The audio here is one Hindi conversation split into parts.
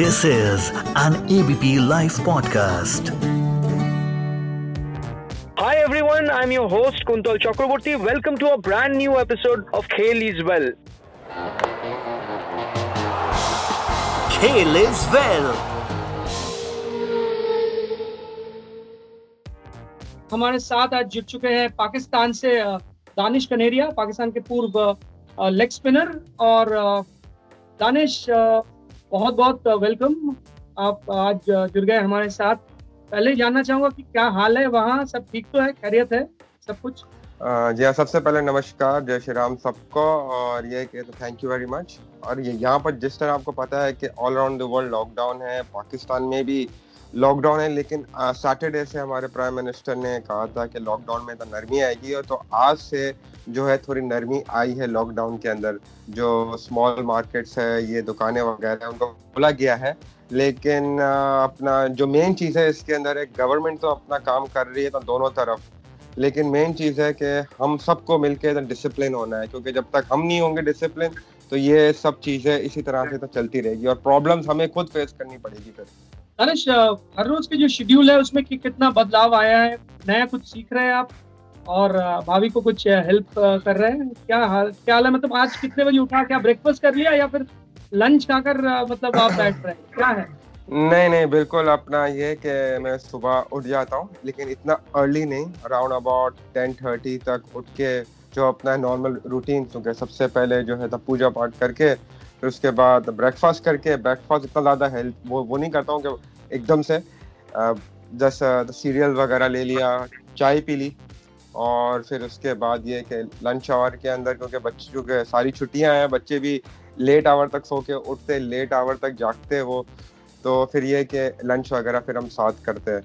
This is an ABP live podcast. Hi everyone, I'm your host Kuntal Chakraborty. Welcome to a brand new episode of Kale is Well. Kale is Well. हमारे साथ आज जुड़ चुके हैं पाकिस्तान से दानिश कनेरिया, पाकिस्तान के पूर्व लेग स्पिनर। और दानिश, बहुत बहुत वेलकम, आप आज जुड़ गए हमारे साथ। पहले जानना चाहूंगा कि क्या हाल है वहाँ, सब ठीक तो है, खैरियत है सब कुछ? जी हाँ, सबसे पहले नमस्कार, जय श्री राम सबको। और ये थैंक यू वेरी मच। और यहाँ पर जिस तरह आपको पता है कि all around the world lockdown है, पाकिस्तान में भी लॉकडाउन है, लेकिन सैटरडे से हमारे प्राइम मिनिस्टर ने कहा था कि लॉकडाउन में तो नरमी आएगी, और तो आज से जो है थोड़ी नरमी आई है लॉकडाउन के अंदर। जो स्मॉल मार्केट्स है, ये दुकानें वगैरह, उनको खोला गया है। लेकिन अपना जो मेन चीज़ है इसके अंदर है, गवर्नमेंट तो अपना काम कर रही है तो दोनों तरफ, लेकिन मेन चीज़ है कि हम सबको मिलकर तो डिसिप्लिन होना है, क्योंकि जब तक हम नहीं होंगे डिसिप्लिन तो ये सब चीज़ें इसी तरह से तो चलती रहेगी और प्रॉब्लम्स हमें खुद फेस करनी पड़ेगी। फिर दानिश, हर रोज के जो शेड्यूल है उसमें कितना बदलाव आया है, नया कुछ सीख रहे हैं आप, और भाभी को कुछ हेल्प कर रहे हैं? क्या हाल है, मतलब आज कितने बजे उठा, क्या ब्रेकफास्ट कर लिया या फिर लंच खाकर मतलब आप बैठ रहे हैं, क्या है? नहीं, बिल्कुल अपना ये कि मैं सुबह उठ जाता हूँ, लेकिन इतना अर्ली नहीं, अराउंड अबाउट 10:30 तक उठ के जो अपना नॉर्मल रूटीन, क्योंकि सबसे पहले जो है तब पूजा पाठ करके, फिर उसके बाद ब्रेकफास्ट करके। ब्रेकफास्ट इतना ज़्यादा हेल्थ वो नहीं करता हूँ कि एकदम से, जैसे सीरियल वगैरह ले लिया, चाय पी ली, और फिर उसके बाद ये कि लंच आवर के अंदर, क्योंकि बच्चों के सारी छुट्टियाँ हैं, बच्चे भी लेट आवर तक सो के उठते, लेट आवर तक जागते वो, तो फिर ये कि लंच वगैरह फिर हम साथ करते हैं।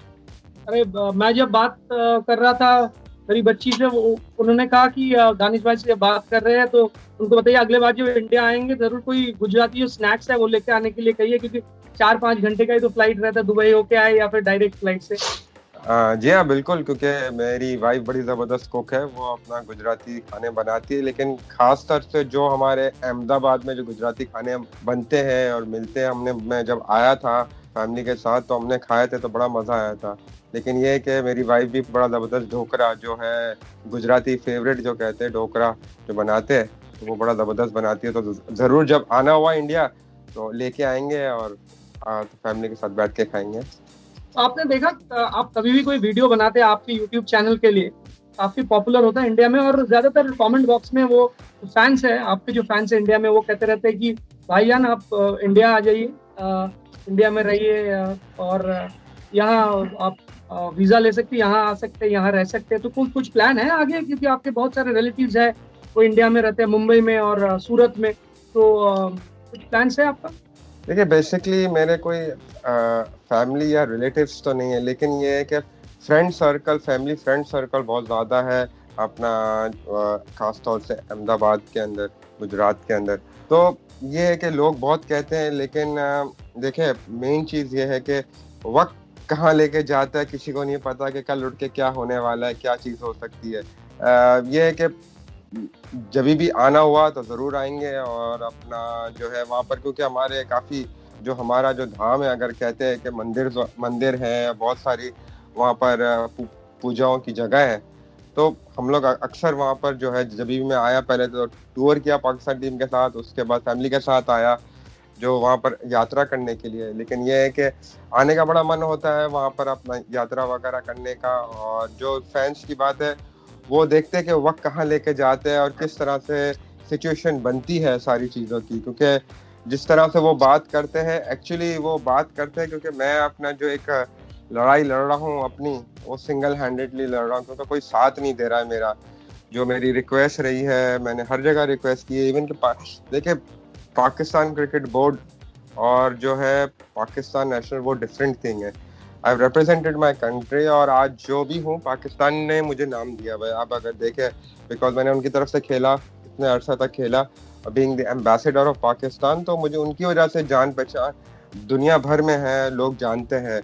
अरे मैं जब बात कर रहा था मेरी बच्ची से, उन्होंने कहा कि दानिश भाई से बात कर रहे हैं तो उनको बताइए अगले बार जब इंडिया आएंगे जरूर कोई गुजराती जो स्नैक्स है वो लेके आने के लिए कहिए, क्योंकि 4-5 घंटे का ही तो फ्लाइट रहता है, दुबई होके आए या फिर डायरेक्ट फ्लाइट से। जी हाँ बिल्कुल, क्योंकि मेरी वाइफ बड़ी ज़बरदस्त कुक है, वो अपना गुजराती खाने बनाती है, लेकिन ख़ास तौर से जो हमारे अहमदाबाद में जो गुजराती खाने बनते हैं और मिलते हैं, मैं जब आया था फैमिली के साथ तो हमने खाए थे तो बड़ा मज़ा आया था। लेकिन ये कि मेरी वाइफ भी बड़ा ज़बरदस्त ढोकरा जो है, गुजराती फेवरेट जो कहते हैं ढोकरा जो बनाते हैं, तो वो बड़ा ज़बरदस्त बनाती है। तो ज़रूर जब आना हुआ इंडिया तो लेके आएंगे और तो फैमिली के साथ बैठ के खाएंगे। आपने देखा, आप कभी भी कोई वीडियो बनाते हैं आपके यूट्यूब चैनल के लिए, काफ़ी पॉपुलर होता है इंडिया में, और ज़्यादातर कमेंट बॉक्स में वो फैंस है आपके, जो फैंस है इंडिया में, वो कहते रहते हैं कि भाईजान आप इंडिया आ जाइए, इंडिया में रहिए और यहाँ आप वीज़ा ले सकते, यहाँ आ सकते, यहाँ रह सकते। तो कुछ प्लान है आगे, क्योंकि आपके बहुत सारे रिलेटिव्स हैं वो इंडिया में रहते हैं, मुंबई में और सूरत में, तो कुछ प्लान्स है आपका? देखिए बेसिकली मेरे कोई फैमिली या रिलेटिव्स तो नहीं है, लेकिन ये है कि friend circle, family friend circle बहुत ज़्यादा है अपना, खास तौर से अहमदाबाद के अंदर, गुजरात के अंदर। तो ये है कि लोग बहुत कहते हैं, लेकिन देखिए मेन चीज़ ये है कि वक्त कहाँ लेके जाता है, किसी को नहीं पता कि कल उठ के क्या होने वाला है, क्या चीज़ हो सकती है। ये है कि जब भी आना हुआ तो ज़रूर आएंगे, और अपना जो है वहाँ पर, क्योंकि हमारे काफ़ी जो हमारा जो धाम है, अगर कहते हैं कि मंदिर हैं, बहुत सारी वहाँ पर पूजाओं की जगह है, तो हम लोग अक्सर वहाँ पर जो है, जब भी मैं आया पहले तो टूर किया पाकिस्तान टीम के साथ, उसके बाद फैमिली के साथ आया जो वहाँ पर यात्रा करने के लिए। लेकिन ये है कि आने का बड़ा मन होता है वहाँ पर अपना यात्रा वगैरह करने का। और जो फैंस की बात है वो देखते हैं कि वक्त कहाँ लेके जाते हैं और किस तरह से सिचुएशन बनती है सारी चीज़ों की, क्योंकि जिस तरह से वो बात करते हैं, एक्चुअली वो बात करते हैं, क्योंकि मैं अपना जो एक लड़ाई लड़ रहा हूँ अपनी, वो सिंगल हैंडेडली लड़ रहा हूँ, क्योंकि कोई साथ नहीं दे रहा है मेरा। जो मेरी रिक्वेस्ट रही है, मैंने हर जगह रिक्वेस्ट की है, इवन कि देखिए पाकिस्तान क्रिकेट बोर्ड और जो है पाकिस्तान नेशनल, वो डिफरेंट थिंग है। I have represented my country, और आज जो भी हूँ पाकिस्तान ने मुझे नाम दिया भाई, आप अगर देखें, बिकॉज मैंने उनकी तरफ से खेला, इतने अरसा तक खेला, being the ambassador of Pakistan, तो मुझे उनकी वजह से जान पहचान दुनिया भर में है, लोग जानते हैं,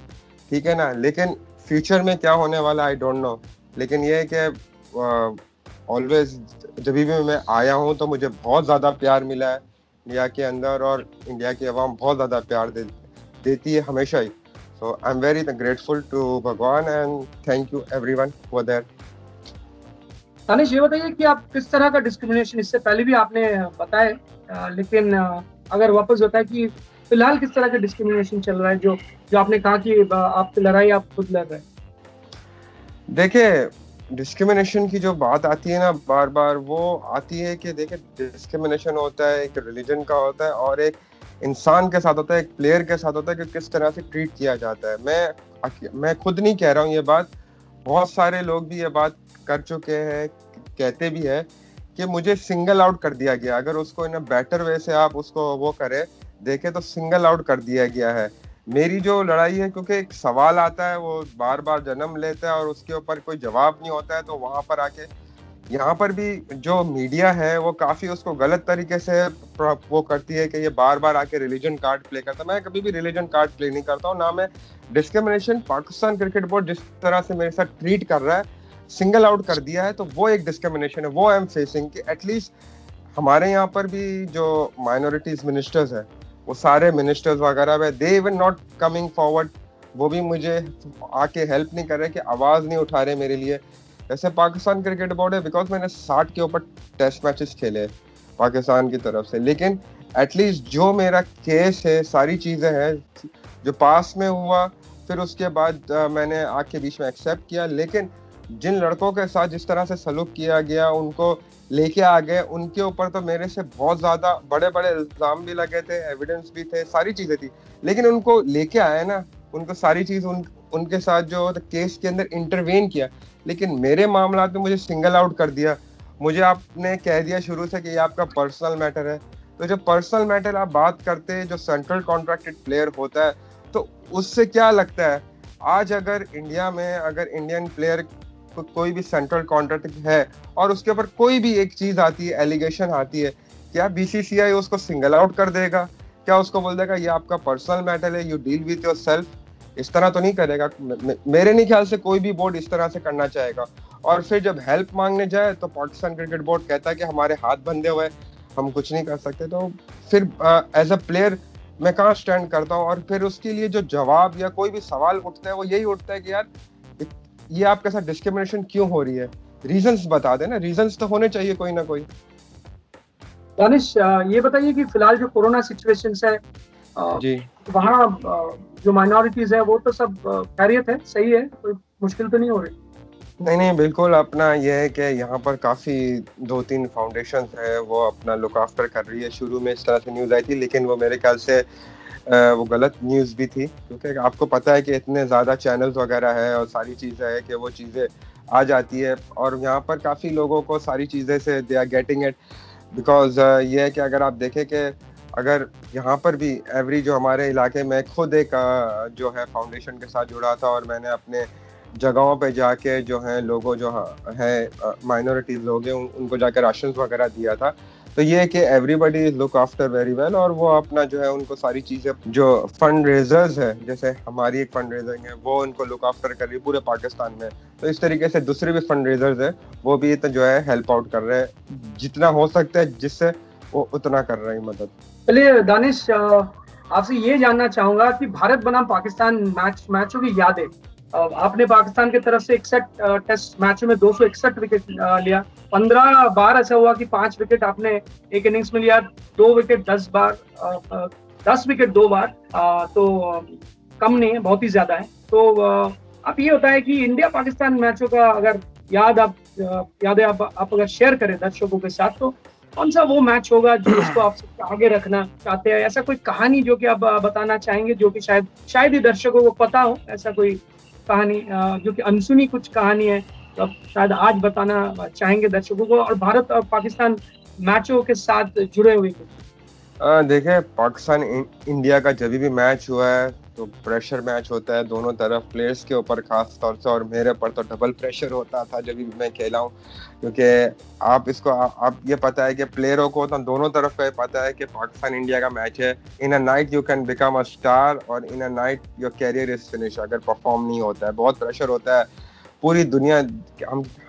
ठीक है ना। लेकिन फ्यूचर में क्या होने वाला आई डोंट नो, लेकिन ये है कि ऑलवेज जब भी मैं आया हूँ तो मुझे बहुत ज़्यादा प्यार मिला है इंडिया के अंदर, और इंडिया की आवाम बहुत ज़्यादा प्यार देती है हमेशा ही। So I'm very grateful to भगवान and thank you everyone who are there. Tanish, ये बताइए कि आप किस तरह का डिस्क्रिमिनेशन, इससे पहले भी आपने बताया, लेकिन अगर वापस बताया कि फिलहाल किस तरह का डिस्क्रिमिनेशन चल रहा है, जो आपने कहा कि आपकी लड़ाई आप खुद लड़ रहे हैं। देखिए, डिस्क्रिमिनेशन की जो बात आती है ना बार बार, वो आती है कि देखिए डिस्क्रिमिनेशन होता है, एक रिलीजन का होता है और एक इंसान के साथ होता है, एक प्लेयर के साथ होता है कि किस तरह से ट्रीट किया जाता है। मैं खुद नहीं कह रहा हूँ ये बात, बहुत सारे लोग भी ये बात कर चुके हैं, कहते भी हैं कि मुझे सिंगल आउट कर दिया गया। अगर उसको इन बेटर वे से आप उसको वो करें देखें तो सिंगल आउट कर दिया गया है। मेरी जो लड़ाई है, क्योंकि एक सवाल आता है वो बार बार जन्म लेता है और उसके ऊपर कोई जवाब नहीं होता है, तो वहाँ पर आके यहाँ पर भी जो मीडिया है वो काफ़ी उसको गलत तरीके से वो करती है कि ये बार बार आके रिलीजन कार्ड प्ले करता है। मैं कभी भी रिलीजन कार्ड प्ले नहीं करता हूँ, ना मैं डिस्क्रिमिनेशन। पाकिस्तान क्रिकेट बोर्ड जिस तरह से मेरे साथ ट्रीट कर रहा है, सिंगल आउट कर दिया है, तो वो एक डिस्क्रिमिनेशन है, वो आई एम फेसिंग। कि एटलीस्ट हमारे यहाँ पर भी जो माइनॉरिटीज मिनिस्टर्स है, वो सारे मिनिस्टर्स वगैरह they even not coming forward, वो भी मुझे आके हेल्प नहीं कर रहे, कि आवाज़ नहीं उठा रहे मेरे लिए। जैसे पाकिस्तान क्रिकेट बोर्ड है, बिकॉज मैंने 60 के ऊपर टेस्ट मैचेस खेले पाकिस्तान की तरफ से, लेकिन एटलीस्ट जो मेरा केस है, सारी चीज़ें हैं जो पास में हुआ, फिर उसके बाद मैंने आके बीच में एक्सेप्ट किया। लेकिन जिन लड़कों के साथ जिस तरह से सलूक किया गया, उनको लेके आ गए, उनके ऊपर तो मेरे से बहुत ज़्यादा बड़े बड़े इल्ज़ाम भी लगे थे, एविडेंस भी थे, सारी चीज़ें थी, लेकिन उनको लेके आए ना, उनको सारी चीज़ उनके साथ जो केस के अंदर इंटरवेन किया, लेकिन मेरे मामला में मुझे सिंगल आउट कर दिया। मुझे आपने कह दिया शुरू से कि ये आपका पर्सनल मैटर है, तो जब पर्सनल मैटर आप बात करते हैं, जो सेंट्रल कॉन्ट्रैक्टेड प्लेयर होता है, तो उससे क्या लगता है। आज अगर इंडिया में अगर इंडियन प्लेयर को कोई भी सेंट्रल कॉन्ट्रैक्ट है और उसके ऊपर कोई भी एक चीज़ आती है, एलिगेशन आती है, क्या बीसीसीआई उसको सिंगल आउट कर देगा? क्या उसको बोल देगा ये आपका पर्सनल मैटर है, you deal with your self? इस तरह तो नहीं करेगा, मेरे नहीं ख्याल से कोई भी बोर्ड इस तरह से करना चाहेगा। और फिर जब हेल्प मांगने जाए तो पाकिस्तान क्रिकेट बोर्ड कहता है कि हमारे हाथ बंधे हुए, हम कुछ नहीं कर सकते। तो फिर एज अ प्लेयर मैं कहाँ स्टैंड करता हूँ? और फिर उसके लिए जो जवाब या कोई भी सवाल उठता है, वो यही उठता है कि यार ये आपके साथ डिस्क्रिमिनेशन क्यों हो रही है, रीजंस बता देना, रीजंस तो होने चाहिए कोई ना कोई। दानिश, ये बताइए कि फिलहाल जो कोरोना सिचुएशन है जी, वहाँ जो माइनॉरिटीज है वो तो सब खैरियत है, सही है, कोई मुश्किल तो नहीं हो रही? नहीं, बिल्कुल। अपना यह है कि यहाँ पर काफ़ी 2-3 फाउंडेशन है, वो अपना लुक आफ्टर कर रही है। शुरू में इस तरह से न्यूज़ आई थी, लेकिन वो मेरे ख्याल से वो गलत न्यूज़ भी थी, क्योंकि आपको पता है कि इतने ज़्यादा चैनल्स वगैरह है और सारी चीज़ें है कि वो चीज़ें आ जाती है, और यहाँ पर काफ़ी लोगों को सारी चीज़ें से they are getting it, because ये है कि अगर आप देखें कि अगर यहाँ पर भी एवरी जो हमारे इलाके में, खुद एक जो है फाउंडेशन के साथ जुड़ा था, और मैंने अपने जगहों पे जाके जो हैं लोगों जो हैं माइनॉरिटीज़ लोग हैं उनको जाके राशन वगैरह दिया था। तो ये कि everybody is look after very well, और वो अपना जो है उनको सारी चीज़ें, जो फंड रेजर्स है, जैसे हमारी एक फंड रेजरिंग है, वो उनको लुक आफ्टर कर रही है पूरे पाकिस्तान में। तो इस तरीके से दूसरे भी फंड रेजर्स है, वो भी जो है हेल्प आउट कर रहे हैं, जितना हो सकता है जिससे वो उतना कर रही मदद। चलिए दानिश, आपसे ये जानना चाहूंगा कि भारत बनाम पाकिस्तान मैचों की यादें, आपने पाकिस्तान की तरफ से 61 टेस्ट मैचों में 261 विकेट लिया, 15 बार ऐसा हुआ कि 5 विकेट आपने एक इनिंग्स में लिया, 2 विकेट 10 बार, 10 विकेट 2 बार, तो कम नहीं है, बहुत ही ज्यादा है। तो अब ये होता है कि इंडिया पाकिस्तान मैचों का अगर यादें आप अगर शेयर करें दर्शकों के साथ, तो कौन सा वो मैच होगा जो उसको आप सबसे आगे रखना चाहते हैं? ऐसा कोई कहानी जो कि आप बताना चाहेंगे, जो कि शायद ही दर्शकों को पता हो, ऐसा कोई कहानी जो कि अनसुनी कुछ कहानी है, तो आप शायद आज बताना चाहेंगे दर्शकों को, और भारत और पाकिस्तान मैचों के साथ जुड़े हुए कुछ। देखें, पाकिस्तान इंडिया का जब भी मैच हुआ है तो प्रेशर मैच होता है दोनों तरफ, प्लेयर्स के ऊपर खास तौर से, और मेरे पर तो डबल प्रेशर होता था जब भी मैं खेला हूँ, क्योंकि आप इसको आप ये पता है कि प्लेयरों को तो दोनों तरफ का पता है कि पाकिस्तान इंडिया का मैच है। In a night you can become a star और in a night your career is finish, अगर परफॉर्म नहीं होता है। बहुत प्रेशर होता है पूरी दुनिया,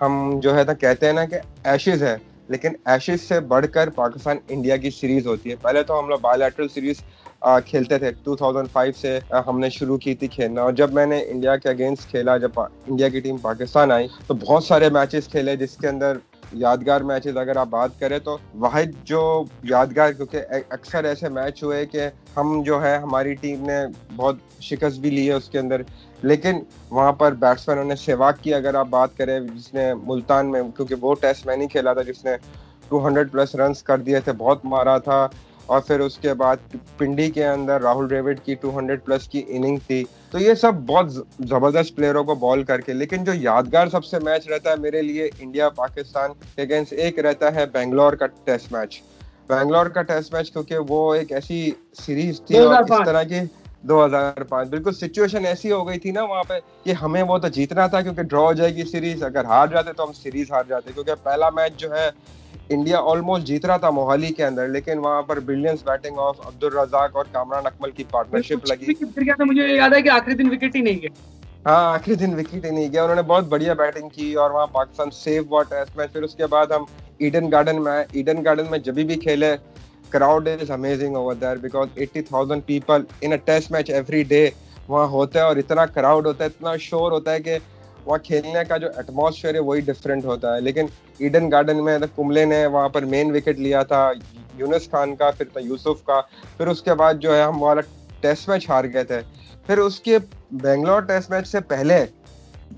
हम जो है ना कहते हैं ना कि एशेज है, लेकिन एशेज से बढ़कर पाकिस्तान इंडिया की सीरीज होती है। पहले तो हम लोग बायलैटरल सीरीज खेलते थे, 2005 से हमने शुरू की थी खेलना। और जब मैंने इंडिया के अगेंस्ट खेला, जब इंडिया की टीम पाकिस्तान आई, तो बहुत सारे मैचेस खेले जिसके अंदर यादगार मैचेस अगर आप बात करें तो वाहिद जो यादगार, क्योंकि अक्सर ऐसे मैच हुए कि हम जो है हमारी टीम ने बहुत शिकस्त भी ली है उसके अंदर, लेकिन वहाँ पर बैट्समैनों ने सहवाग की अगर आप बात करें जिसने मुल्तान में, क्योंकि वो टेस्ट मैच नहीं खेला था, जिसने 200 प्लस रन्स कर दिए थे, बहुत मारा था। और फिर उसके बाद पिंडी के अंदर राहुल द्रविड़ की 200 प्लस की इनिंग थी। तो ये सब बहुत ज़बरदस्त प्लेयरों को बॉल करके। लेकिन जो यादगार सबसे मैच रहता है मेरे लिए इंडिया पाकिस्तान के अगेंस्ट, एक रहता है बेंगलोर का टेस्ट मैच। बेंगलोर का टेस्ट मैच क्योंकि वो एक ऐसी सीरीज थी और इस तरह की 2005 बिल्कुल सिचुएशन ऐसी हो गई थी ना वहाँ पे कि हमें वो तो जीतना था क्योंकि ड्रॉ हो जाएगी सीरीज, अगर हार जाते तो हम सीरीज हार जाते, क्योंकि पहला मैच जो है इंडिया ऑलमोस्ट जीत रहा था मोहाली के अंदर, लेकिन वहाँ पर brilliance batting of Abdul Razzaq और कामरान अकमल की पार्टनरशिप लगी। मुझे याद है कि आखिरी दिन विकेट ही नहीं गया। हाँ, आखिरी दिन विकेट ही नहीं गया, उन्होंने बहुत बढ़िया बैटिंग की और वहाँ पाकिस्तान सेव हुआ टेस्ट मैच। फिर उसके बाद हम ईडन गार्डन में जब भी खेले, crowd is amazing over there because 80,000 people in a test match every day वहाँ होता है और इतना crowd होता है, इतना शोर होता है कि वहाँ खेलने का जो atmosphere है वही different होता है। लेकिन ईडन गार्डन में तो कुंबले ने वहाँ पर मेन विकेट लिया था, यूनिस खान का, फिर यूसुफ का। फिर उसके बाद जो है हम वाला टेस्ट मैच हार गए थे। फिर उसके बेंगलोर टेस्ट मैच से पहले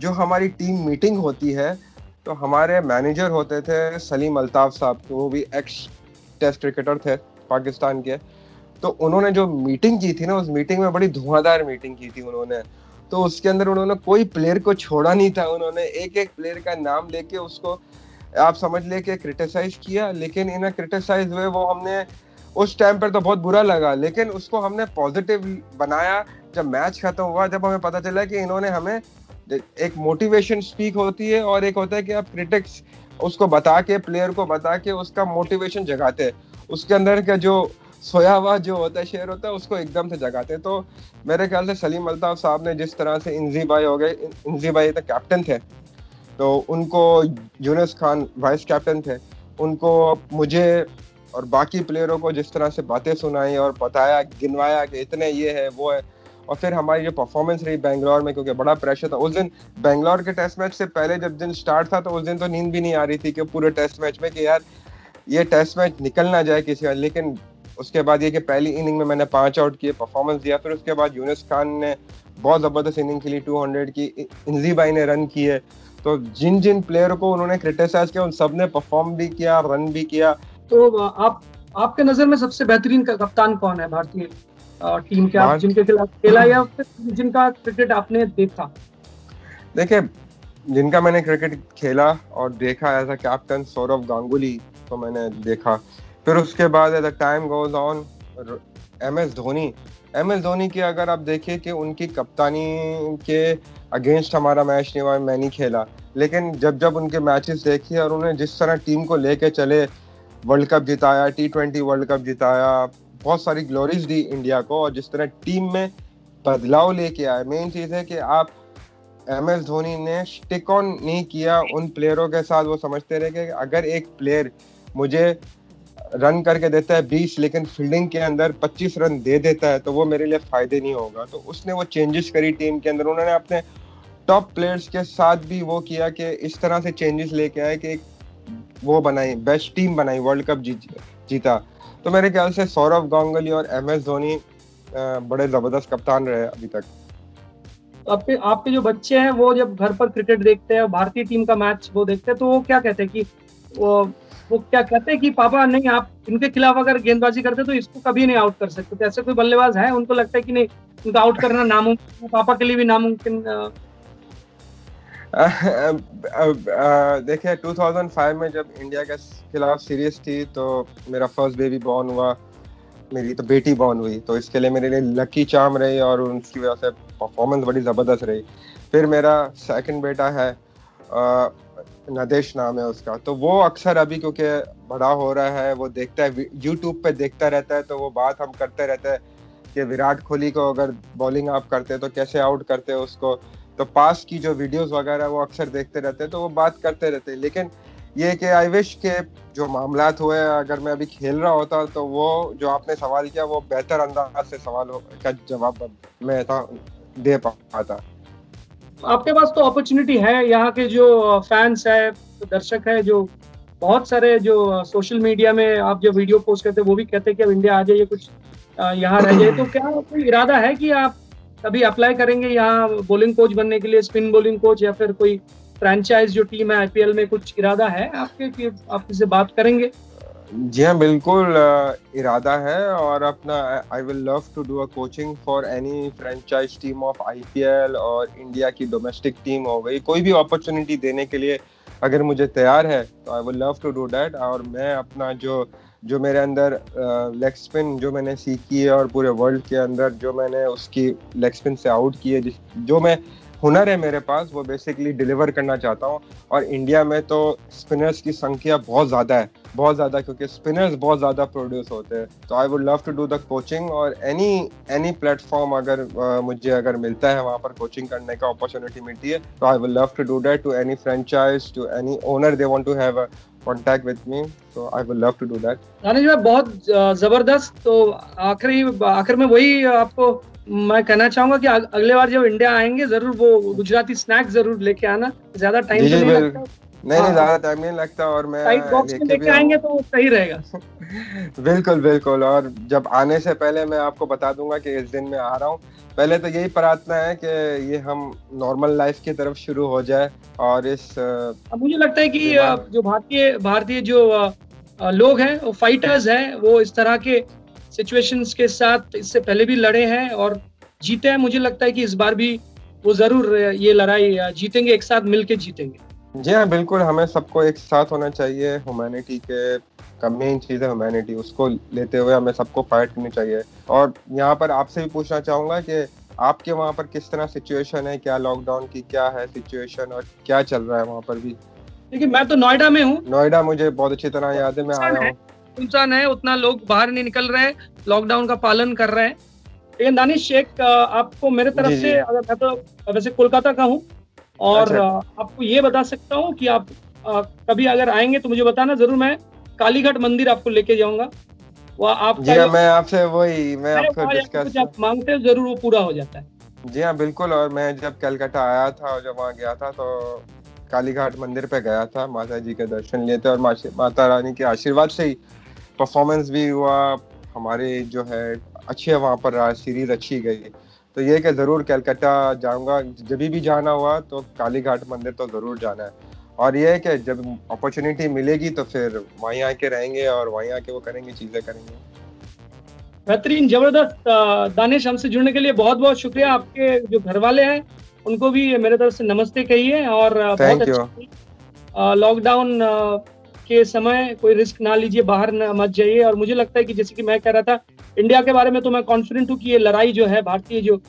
जो हमारी टीम मीटिंग होती है तो हमारे मैनेजर होते थे सलीम अल्ताफ साहब, वो भी एक्स टेस्ट क्रिकेटर थे पाकिस्तान के। तो उन्होंने जो मीटिंग की थी ना, उस मीटिंग में बड़ी धुआंधार मीटिंग की थी उन्होंने। तो उसके अंदर उन्होंने कोई प्लेयर को छोड़ा नहीं था, उन्होंने एक एक प्लेयर का नाम लेके उसको आप समझ ले के क्रिटिसाइज किया। लेकिन इन क्रिटिसाइज हुए वो हमने उस टाइम पर तो बहुत बुरा लगा, लेकिन उसको हमने पॉजिटिव बनाया। जब मैच खत्म हुआ, जब हमें पता चला कि इन्होंने हमें, एक मोटिवेशन स्पीक होती है और एक होता है कि आप क्रिटिक्स उसको बता के, प्लेयर को बता के उसका मोटिवेशन जगाते हैं, उसके अंदर का जो सोया हुआ जो होता है शेयर होता है उसको एकदम से जगाते हैं। तो मेरे ख्याल से सलीम अल्ताफ साहब ने जिस तरह से, इंजी भाई हो गए, इंजी भाई तो कैप्टन थे, तो उनको यूनिस खान वाइस कैप्टन थे, उनको, मुझे और बाकी प्लेयरों को जिस तरह से बातें सुनाई और बताया, गिनवाया कि इतने ये है वो है। और फिर हमारी जो परफॉर्मेंस रही बेंगलोर में, क्योंकि बड़ा प्रेशर था उस दिन बेंगलोर के टेस्ट मैच से पहले, जब दिन स्टार्ट था तो उस दिन तो नींद भी नहीं आ रही थी कि पूरे टेस्ट मैच में कि यार ये टेस्ट मैच निकल ना जाए किसी का। लेकिन उसके बाद ये कि पहली इनिंग में मैंने 5 आउट किए, परफॉर्मेंस दिया। फिर उसके बाद यूनिस खान ने बहुत ज़बरदस्त इनिंग खेली, 200 की, इंजी भाई ने रन किए। तो जिन जिन प्लेयरों को उन्होंने क्रिटिसाइज किया उन सब ने परफॉर्म भी किया, रन भी किया। तो आपके नज़र में सबसे बेहतरीन कप्तान कौन है भारतीय टीम के, आप जिनके खिलाफ खेला या जिनका क्रिकेट आपने देखा? देखिए, जिनका मैंने क्रिकेट खेला और देखा as a captain, Sourav Ganguly को मैंने देखा। फिर उसके बाद as a time goes on, M S Dhoni की अगर आप देखिए कि उनकी कप्तानी के अगेंस्ट हमारा मैच नहीं हुआ, मैं नहीं खेला, लेकिन जब उनके मैचेस देखे और उन्हें जिस तरह टीम को लेके चले, वर्ल्ड कप जिताया, T20 वर्ल्ड कप जिताया, बहुत सारी ग्लोरीज दी इंडिया को, और जिस तरह टीम में बदलाव लेके आए। मेन चीज़ है कि आप, एम एस धोनी ने स्टिक ऑन नहीं किया उन प्लेयरों के साथ। वो समझते रहे कि अगर एक प्लेयर मुझे रन करके देता है 20, लेकिन फील्डिंग के अंदर 25 रन दे देता है, तो वो मेरे लिए फ़ायदे नहीं होगा। तो उसने वो चेंजेस करी टीम के अंदर, उन्होंने अपने टॉप प्लेयर्स के साथ भी वो किया कि इस तरह से चेंजेस लेके आए कि वो बनाई, बेस्ट टीम बनाई, वर्ल्ड कप जीता। तो मेरे ख्याल से सौरव गांगुली और MS धोनी बड़े जबरदस्त कप्तान रहे अभी तक। आपके जो बच्चे हैं वो जब घर पर क्रिकेट देखते हैं, भारतीय टीम का मैच वो देखते हैं, तो वो क्या कहते हैं कि वो क्या कहते हैं कि पापा नहीं, आप इनके खिलाफ अगर गेंदबाजी करते तो इसको कभी नहीं आउट कर सकते? तो ऐसे कोई बल्लेबाज है उनको लगता है कि नहीं, उनका आउट करना नामुमकिन, पापा के लिए भी नामुमकिन? देखिए, 2005 में जब इंडिया के खिलाफ सीरीज थी तो मेरा फर्स्ट बेबी बॉर्न हुआ, मेरी तो बेटी बॉर्न हुई, तो इसके लिए मेरे लिए लकी चार्म रही और उनकी वजह से परफॉर्मेंस बड़ी ज़बरदस्त रही। फिर मेरा सेकंड बेटा है, नदेश नाम है उसका, तो वो अक्सर अभी क्योंकि बड़ा हो रहा है वो देखता है, यूट्यूब पे देखता रहता है, तो वो बात हम करते रहते हैं कि विराट कोहली को अगर बॉलिंग आप करते तो कैसे आउट करते उसको, तो पास की जो वीडियोस वगैरह वो अक्सर देखते रहते हैं, तो वो बात करते रहते हैं। लेकिन ये कि आई विश के जो मामलात हुए, अगर मैं अभी खेल रहा होता तो वो जो आपने सवाल किया वो बेहतर अंदाज से सवाल का जवाब मैं दे पाता। आपके पास तो अपॉर्चुनिटी है, यहाँ के जो फैंस है, दर्शक है, जो बहुत सारे जो सोशल मीडिया में आप जो वीडियो पोस्ट करते हैं वो भी कहते हैं कि अब इंडिया आ जाइए, कुछ यहाँ रह जाए, तो क्या कोई इरादा है कि आप कभी अप्लाई करेंगे यहाँ बॉलिंग कोच बनने के लिए, स्पिन बॉलिंग कोच, या फिर कोई फ्रेंचाइज जो टीम है आईपीएल में, कुछ इरादा है आपके कि आप किससे बात करेंगे? जी हाँ, बिल्कुल इरादा है, और अपना I will love to do a coaching for any franchise team of IPL और इंडिया की डोमेस्टिक टीम हो गई, कोई भी अपॉर्चुनिटी देने के लिए अगर मुझे तैयार है तो I will love to do that. और मैं अपना जो मेरे अंदर लेग स्पिन जो मैंने सीखी है और पूरे वर्ल्ड के अंदर जो मैंने उसकी लेग स्पिन से आउट की है, जो मैं हुनर है मेरे पास, वो बेसिकली डिलीवर करना चाहता हूँ। और इंडिया में तो स्पिनर्स की संख्या बहुत ज़्यादा है, बहुत ज़्यादा, क्योंकि स्पिनर्स बहुत ज़्यादा प्रोड्यूस होते हैं। तो I would love to do the coaching और एनी प्लेटफॉर्म अगर मुझे अगर मिलता है वहाँ पर कोचिंग करने का अपॉर्चुनिटी मिलती है तो I would love to do that to any franchise, to any owner, they want to have a contact with me, so I would love to do that. Danish भाई, बहुत ज़बरदस्त। तो आखिर में वही आपको मैं कहना चाहूंगा कि अगले बार जब इंडिया आएंगे जरूर वो गुजराती स्नैक्स जरूर लेके आना, ज्यादा टाइम तो नहीं लगता। नहीं, ज्यादा टाइम नहीं लगता, और मैं साइड बॉक्स में लेके आएंगे तो सही रहेगा। बिल्कुल बिल्कुल, और जब आने से पहले मैं आपको बता दूंगा कि इस दिन मैं आ रहा हूँ। पहले तो यही प्रार्थना है कि ये हम नॉर्मल लाइफ की तरफ शुरू हो जाए, और इस मुझे लगता है कि जो भारतीय जो लोग हैं वो फाइटर्स हैं, वो इस तरह के सिचुएशंस के साथ इससे पहले भी लड़े हैं और जीते हैं। मुझे लगता है कि इस बार भी वो जरूर ये लड़ाई जीतेंगे, एक साथ मिलके जीतेंगे। जी हाँ, बिल्कुल, हमें सबको एक साथ होना चाहिए। ह्यूमैनिटी के मेन चीज़ है ह्यूमैनिटी, उसको लेते हुए हमें सबको फाइट करनी चाहिए। और यहाँ पर आपसे भी पूछना चाहूँगा कि आपके वहाँ पर किस तरह सिचुएशन है, क्या लॉकडाउन की क्या है सिचुएशन और क्या चल रहा है वहाँ पर भी? देखिए, मैं तो नोएडा में हूँ। नोएडा मुझे बहुत अच्छी तरह याद है, मैं आया हूँ। इंसान है उतना लोग बाहर नहीं निकल रहे हैं, लॉकडाउन का पालन कर रहे हैं। लेकिन दानिश, शेख आपको मेरे तरफ जी, से अगर मैं तो वैसे कोलकाता का हूँ और अच्छा। आपको ये बता सकता हूँ कि आप कभी अगर आएंगे तो मुझे बताना जरूर, मैं कालीघाट मंदिर आपको लेके जाऊंगा। आप मांगते हो जरूर, वो पूरा हो जाता है। जी हाँ, बिल्कुल। और मैं जब कलकत्ता आया था और जब वहाँ गया था तो कालीघाट मंदिर पे गया था, माता जी के दर्शन लिए थे और माता रानी के आशीर्वाद से ही परफॉर्मेंस भी हुआ हमारे जो है अच्छे, वहाँ पर सीरीज अच्छी गई। तो ये कि ज़रूर कलकत्ता जाऊँगा, जब भी जाना हुआ तो कालीघाट मंदिर तो ज़रूर जाना है। और ये है कि जब अपॉर्चुनिटी मिलेगी तो फिर वहीं आके रहेंगे और वहीं आके वो करेंगे, चीज़ें करेंगे। बेहतरीन, ज़बरदस्त। दानिश, हमसे जुड़ने के लिए बहुत बहुत शुक्रिया। आपके जो घर वाले हैं उनको भी मेरे तरफ से नमस्ते कहिए, और बहुत अच्छा लॉकडाउन के समय कोई रिस्क ना लीजिए, बाहर ना मत जाइए। और मुझे लगता है कि जैसे कि मैं कह रहा था इंडिया के बारे में, तो मैं कॉन्फिडेंट हूँ कि ये लड़ाई जो है भारतीय जो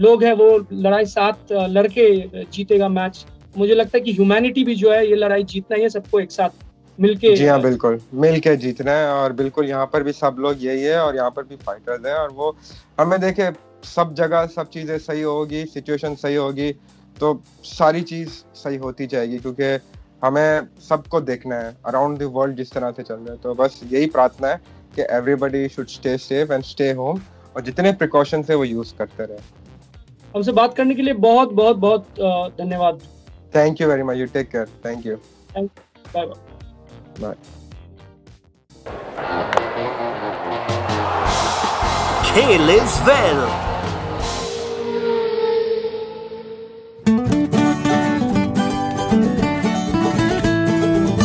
लोग हैं वो लड़ाई साथ लड़के जीतेगा मैच। मुझे लगता है कि ह्यूमैनिटी भी जो है ये लड़ाई जीतना ही है, सबको एक साथ मिलके। जी हाँ, बिल्कुल, मिलके जीतना है। और बिल्कुल यहाँ पर भी सब लोग यही है और यहाँ पर भी फाइटर्स हैं, और वो हमें देखे सब जगह सब चीज़ें सही होगी, सिचुएशन सही होगी तो सारी चीज़ सही होती जाएगी, क्योंकि हमें सबको देखना है अराउंड द वर्ल्ड जिस तरह से चल रहा है। तो बस यही प्रार्थना है कि everybody should stay safe and stay home, और जितने प्रिकॉशंस है वो यूज़ करते रहे। हमसे बात करने के लिए बहुत बहुत बहुत धन्यवाद। Thank you very much, you take care. Thank you, bye bye. Kale is Well।